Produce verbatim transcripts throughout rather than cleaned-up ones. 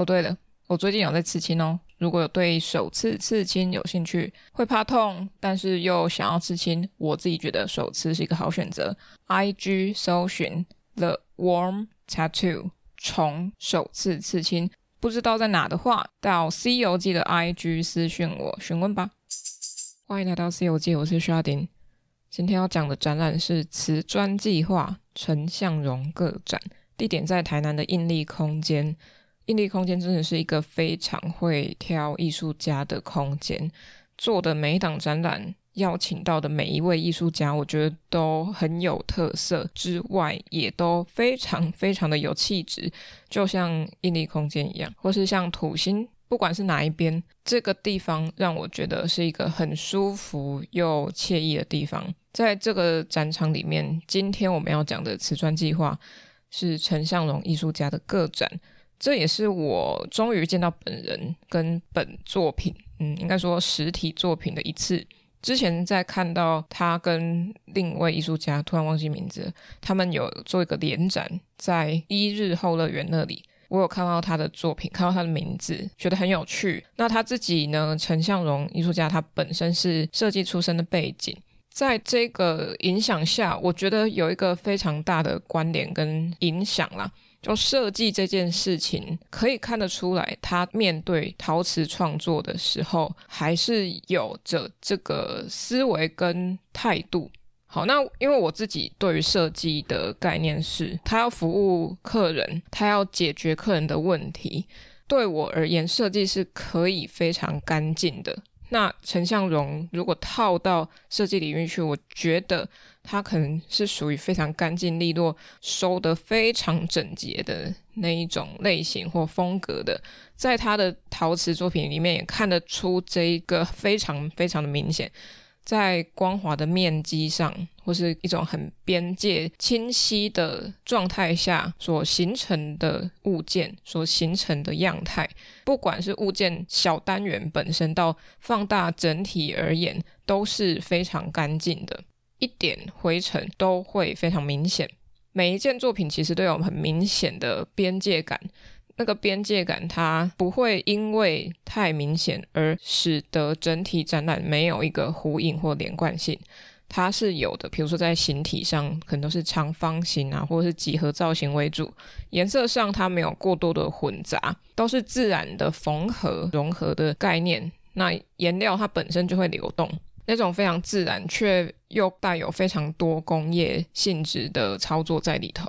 哦对了，我最近有在刺青哦，如果有对首次刺青有兴趣，会怕痛但是又想要刺青，我自己觉得首次是一个好选择。 I G 搜寻 The Warm Tattoo 虫首次刺青，不知道在哪的话到 C O G 的 I G 私讯我询问吧。欢迎来到 C O G， 我是沙丁。今天要讲的展览是瓷砖计划陈向荣个展，地点在台南的应力空间。应力空间真的是一个非常会挑艺术家的空间，做的每一档展览邀请到的每一位艺术家我觉得都很有特色之外，也都非常非常的有气质，就像应力空间一样，或是像土星，不管是哪一边，这个地方让我觉得是一个很舒服又惬意的地方。在这个展场里面，今天我们要讲的瓷砖计划是陈向荣艺术家的个展，这也是我终于见到本人跟本作品，嗯，应该说实体作品的一次。之前在看到他跟另一位艺术家，突然忘记名字，他们有做一个联展在一日后乐园那里，我有看到他的作品，看到他的名字，觉得很有趣。那他自己呢，陈向荣艺术家他本身是设计出身的背景，在这个影响下，我觉得有一个非常大的关联跟影响啦，就设计这件事情可以看得出来，他面对陶瓷创作的时候还是有着这个思维跟态度。好，那因为我自己对于设计的概念是他要服务客人，他要解决客人的问题，对我而言设计是可以非常干净的。那陈向荣如果套到设计领域去，我觉得他可能是属于非常干净利落，收得非常整洁的那一种类型或风格的，在他的陶瓷作品里面也看得出这一个非常非常的明显，在光滑的面积上或是一种很边界清晰的状态下所形成的物件所形成的样态，不管是物件小单元本身到放大整体而言都是非常干净的，一点灰尘都会非常明显。每一件作品其实都有很明显的边界感，那个边界感它不会因为太明显而使得整体展览没有一个呼应或连贯性，它是有的。比如说在形体上可能都是长方形啊，或者是几何造型为主，颜色上它没有过多的混杂，都是自然的缝合融合的概念。那颜料它本身就会流动，那种非常自然却又带有非常多工业性质的操作在里头，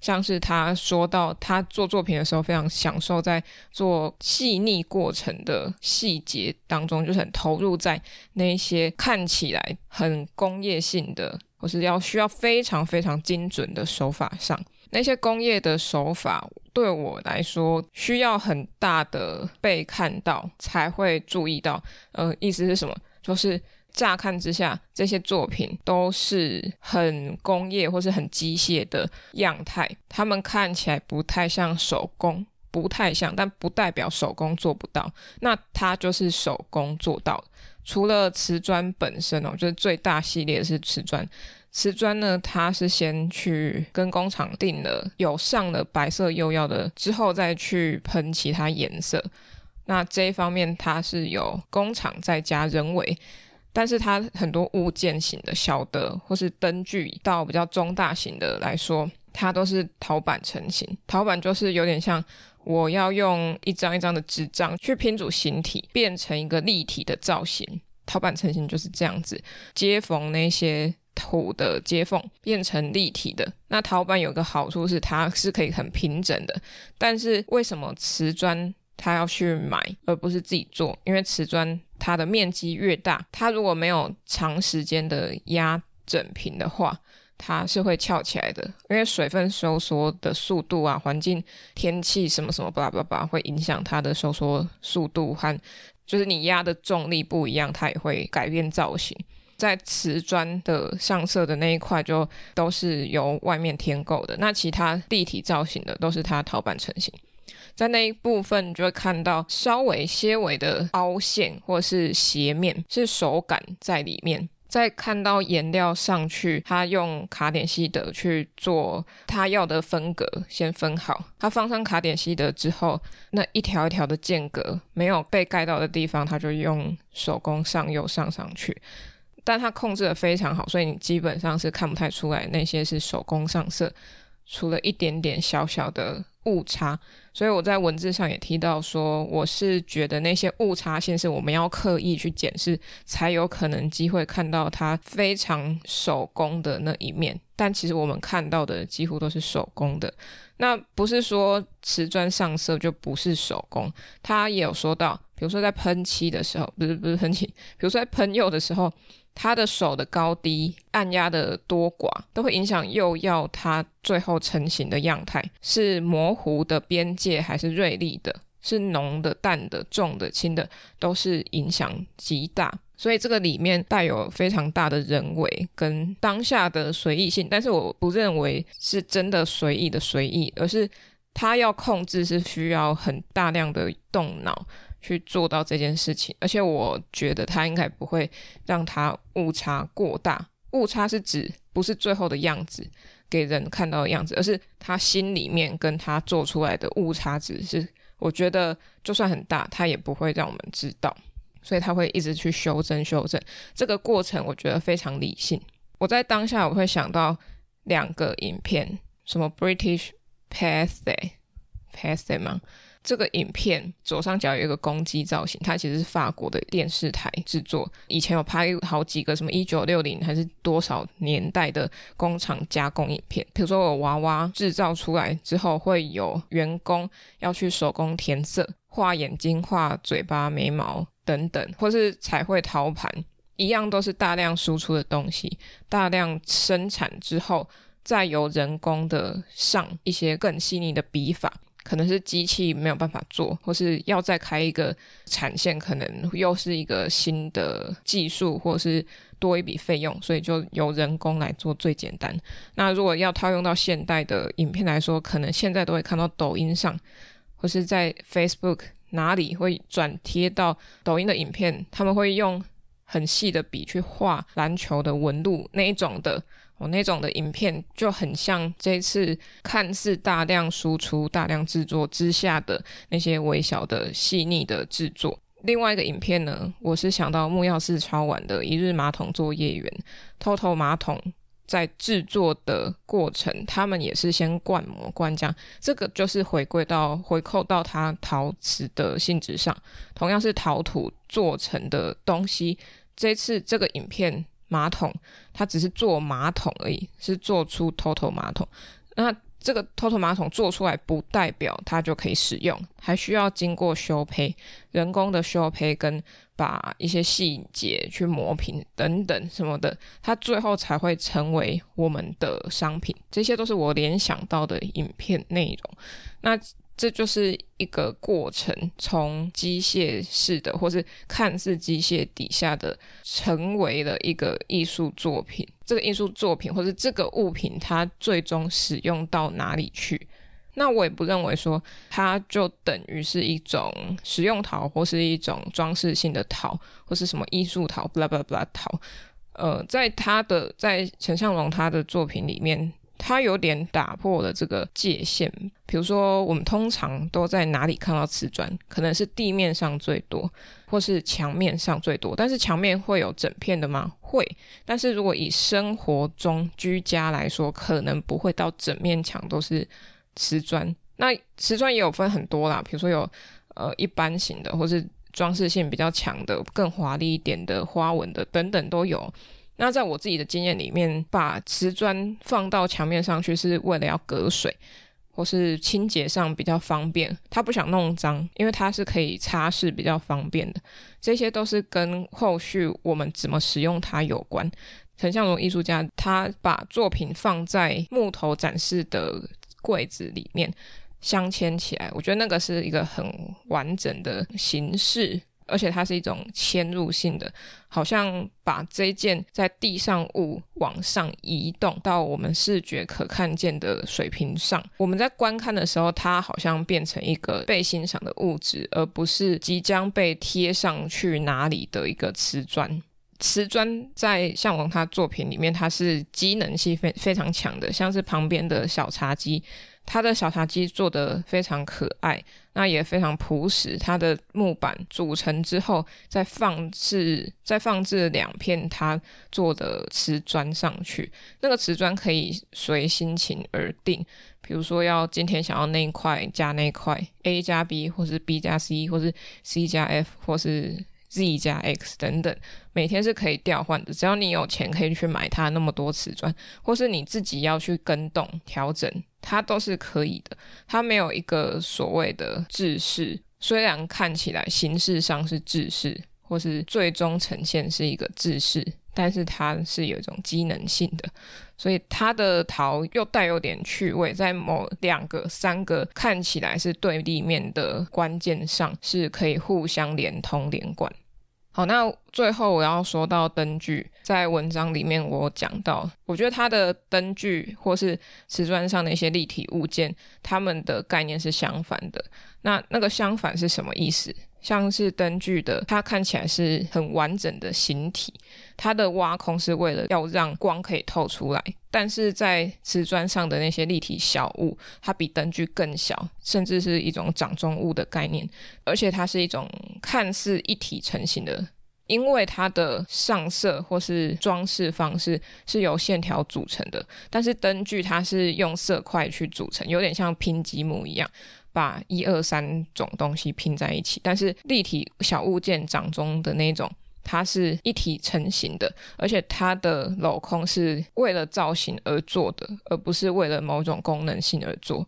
像是他说到他做作品的时候非常享受在做细腻过程的细节当中，就是很投入在那些看起来很工业性的或是要需要非常非常精准的手法上。那些工业的手法对我来说需要很大的被看到才会注意到，呃，意思是什么，就是乍看之下这些作品都是很工业或是很机械的样态，他们看起来不太像手工，不太像，但不代表手工做不到，那它就是手工做到。除了瓷砖本身哦，就是最大系列的是瓷砖，瓷砖呢它是先去跟工厂订了有上了白色釉药的之后再去喷其他颜色，那这一方面它是有工厂再加人为，但是它很多物件型的小的或是灯具到比较中大型的来说，它都是陶板成型。陶板就是有点像我要用一张一张的纸张去拼组形体变成一个立体的造型，陶板成型就是这样子接缝那些土的接缝变成立体的。那陶板有个好处是它是可以很平整的，但是为什么瓷砖他要去买而不是自己做，因为瓷砖它的面积越大，它如果没有长时间的压整平的话，它是会翘起来的，因为水分收缩的速度啊，环境天气什么什么巴拉巴拉会影响它的收缩速度，和就是你压的重力不一样，它也会改变造型。在瓷砖的上色的那一块就都是由外面添购的，那其他立体造型的都是它陶板成型，在那一部分就会看到稍微些微的凹陷或是斜面，是手感在里面。再看到颜料上去他用卡点西德去做他要的分隔，先分好，他放上卡点西德之后，那一条一条的间隔没有被盖到的地方他就用手工上釉上上去，但他控制得非常好，所以你基本上是看不太出来那些是手工上色，除了一点点小小的误差。所以我在文字上也提到说，我是觉得那些误差线是我们要刻意去检视，才有可能机会看到它非常手工的那一面，但其实我们看到的几乎都是手工的。那不是说瓷砖上色就不是手工，他也有说到比如说在喷漆的时候，不是不是喷漆，比如说在喷釉的时候，他的手的高低按压的多寡都会影响釉药它最后成型的样态，是模糊的边界还是锐利的，是浓的淡的重的轻的，都是影响极大。所以这个里面带有非常大的人为跟当下的随意性，但是我不认为是真的随意的随意，而是他要控制是需要很大量的动脑去做到这件事情，而且我觉得他应该不会让他误差过大。误差是指不是最后的样子给人看到的样子，而是他心里面跟他做出来的误差值是，我觉得就算很大他也不会让我们知道，所以他会一直去修正修正，这个过程我觉得非常理性。我在当下我会想到两个影片，什么 British Pathé Pathé 吗？这个影片左上角有一个公鸡造型，它其实是法国的电视台制作，以前有拍好几个什么一九六零还是多少年代的工厂加工影片，比如说我娃娃制造出来之后会有员工要去手工填色，画眼睛画嘴巴眉毛等等，或是彩绘陶盘，一样都是大量输出的东西，大量生产之后再由人工的上一些更细腻的笔法，可能是机器没有办法做，或是要再开一个产线，可能又是一个新的技术，或是多一笔费用，所以就由人工来做最简单。那如果要套用到现代的影片来说，可能现在都会看到抖音上或是在 Facebook 哪里会转贴到抖音的影片，他们会用很细的笔去画篮球的纹路那一种的，哦，那种的影片就很像这次看似大量输出大量制作之下的那些微小的细腻的制作。另外一个影片呢，我是想到木曜四超玩的一日马桶作业员，偷偷马桶在制作的过程他们也是先灌模灌浆，这个就是回归到回扣到它陶瓷的性质上，同样是陶土做成的东西，这次这个影片马桶它只是做马桶而已，是做出 Toto 马桶，那这个 Toto 马桶做出来不代表它就可以使用，还需要经过修胚，人工的修胚跟把一些细节去磨平等等什么的，它最后才会成为我们的商品。这些都是我联想到的影片内容，那这就是一个过程，从机械式的或是看似机械底下的成为了一个艺术作品，这个艺术作品或是这个物品它最终使用到哪里去。那我也不认为说它就等于是一种实用陶或是一种装饰性的陶或是什么艺术陶 blah blah blah 陶。呃，在他的在陈向荣他的作品里面，它有点打破了这个界限。比如说我们通常都在哪里看到瓷砖，可能是地面上最多或是墙面上最多，但是墙面会有整片的吗？会，但是如果以生活中居家来说，可能不会到整面墙都是瓷砖。那瓷砖也有分很多啦，比如说有呃一般型的或是装饰性比较强的更华丽一点的花纹的等等都有。那在我自己的经验里面，把瓷砖放到墙面上去是为了要隔水或是清洁上比较方便，他不想弄脏，因为它是可以擦拭比较方便的，这些都是跟后续我们怎么使用它有关。陈向荣艺术家他把作品放在木头展示的柜子里面镶嵌起来，我觉得那个是一个很完整的形式，而且它是一种嵌入性的，好像把这件在地上物往上移动到我们视觉可看见的水平上，我们在观看的时候它好像变成一个被欣赏的物质，而不是即将被贴上去哪里的一个瓷砖。瓷砖在向往他作品里面，他是机能性非非常强的，像是旁边的小茶几，他的小茶几做得非常可爱，那也非常朴实。他的木板组成之后，再放置再放置两片他做的瓷砖上去。那个瓷砖可以随心情而定，比如说要今天想要那一块加那一块 A 加 B 或是 B 加 C 或是 C 加 F 或是 Z 加 X 等等，每天是可以调换的，只要你有钱可以去买它那么多瓷砖，或是你自己要去更动调整，它都是可以的。它没有一个所谓的制式，虽然看起来形式上是制式，或是最终呈现是一个制式，但是它是有一种机能性的，所以它的陶又带有点趣味，在某两个三个看起来是对立面的关键上是可以互相连通连贯。好，那最后我要说到灯具，在文章里面我讲到，我觉得它的灯具或是瓷砖上的一些立体物件，它们的概念是相反的。那那个相反是什么意思？像是灯具的，它看起来是很完整的形体，它的挖空是为了要让光可以透出来，但是在瓷砖上的那些立体小物，它比灯具更小，甚至是一种掌中物的概念，而且它是一种看似一体成型的，因为它的上色或是装饰方式是由线条组成的，但是灯具它是用色块去组成，有点像拼积木一样，把一二三种东西拼在一起，但是立体小物件掌中的那种，它是一体成型的，而且它的镂空是为了造型而做的，而不是为了某种功能性而做。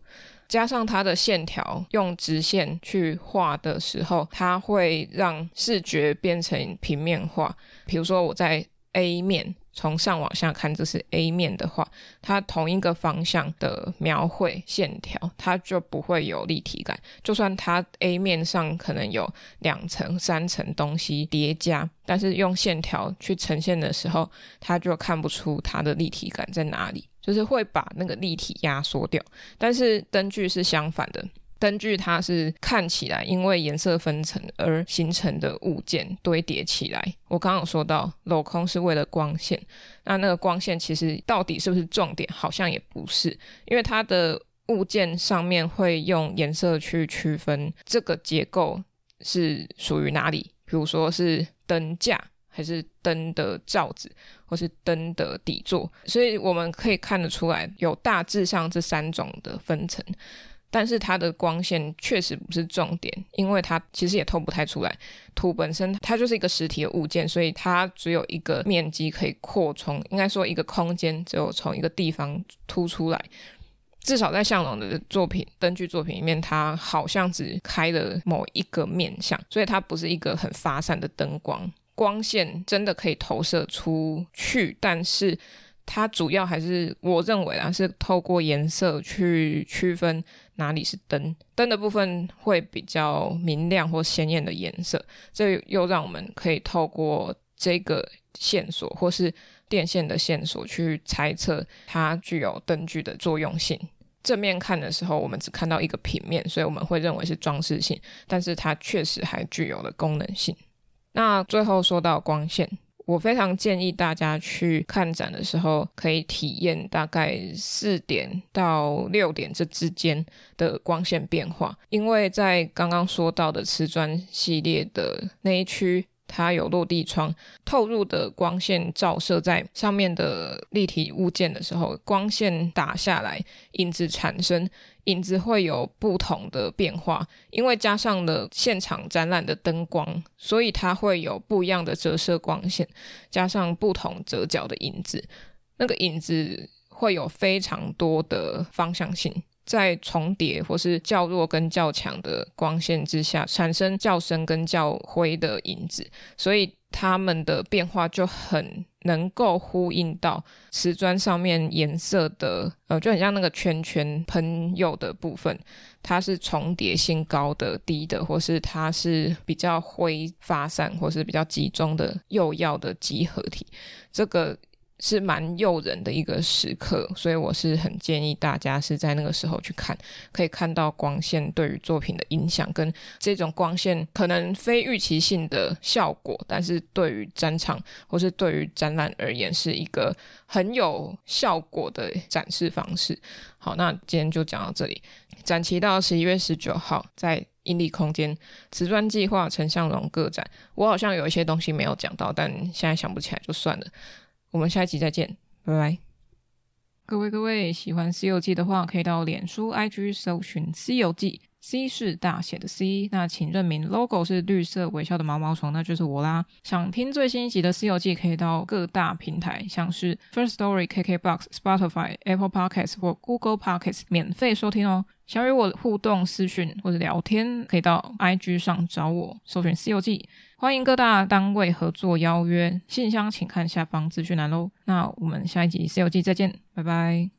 加上它的线条用直线去画的时候，它会让视觉变成平面化。比如说我在 A 面从上往下看，这是 A 面的话，它同一个方向的描绘线条，它就不会有立体感，就算它 A 面上可能有两层三层东西叠加，但是用线条去呈现的时候，它就看不出它的立体感在哪里，就是会把那个立体压缩掉。但是灯具是相反的，灯具它是看起来因为颜色分层而形成的物件堆叠起来。我刚刚有说到镂空是为了光线，那那个光线其实到底是不是重点，好像也不是，因为它的物件上面会用颜色去区分这个结构是属于哪里，比如说是灯架还是灯的罩子或是灯的底座，所以我们可以看得出来有大致上这三种的分层，但是它的光线确实不是重点，因为它其实也透不太出来。图本身它就是一个实体的物件，所以它只有一个面积可以扩充，应该说一个空间只有从一个地方凸出来。至少在向荣的作品灯具作品里面，它好像只开了某一个面向，所以它不是一个很发散的灯光，光线真的可以投射出去，但是它主要还是我认为啦，是透过颜色去区分哪里是灯，灯的部分会比较明亮或鲜艳的颜色，这又让我们可以透过这个线索或是电线的线索去猜测它具有灯具的作用性。正面看的时候我们只看到一个平面，所以我们会认为是装饰性，但是它确实还具有了功能性。那最后说到光线，我非常建议大家去看展的时候可以体验大概四点到六点这之间的光线变化，因为在刚刚说到的瓷砖系列的那一区，它有落地窗，透入的光线照射在上面的立体物件的时候，光线打下来，影子产生，影子会有不同的变化，因为加上了现场展览的灯光，所以它会有不一样的折射光线，加上不同折角的影子，那个影子会有非常多的方向性，在重叠或是较弱跟较强的光线之下产生较深跟较灰的影子，所以它们的变化就很能够呼应到瓷砖上面颜色的呃，就很像那个圈圈喷釉的部分，它是重叠性高的低的，或是它是比较灰发散或是比较集中的釉药的集合体，这个是蛮诱人的一个时刻，所以我是很建议大家是在那个时候去看，可以看到光线对于作品的影响，跟这种光线可能非预期性的效果，但是对于展场或是对于展览而言是一个很有效果的展示方式。好，那今天就讲到这里，展期到十一月十九号在英利空间瓷砖计划陈向荣个展，我好像有一些东西没有讲到，但现在想不起来就算了，我们下一集再见，拜拜。各位各位，喜欢C游记的话，可以到脸书 I G 搜寻C游记， C 是大写的 C， 那请认明 logo 是绿色微笑的毛毛虫，那就是我啦。想听最新一集的C游记，可以到各大平台，像是 First Story、KKBox、Spotify、Apple Podcast 或 Google Podcast 免费收听哦。想与我互动私讯或者聊天，可以到 I G 上找我，搜寻C游记，欢迎各大单位合作邀约，信箱请看下方资讯栏咯。那我们下一集C游记再见，拜拜。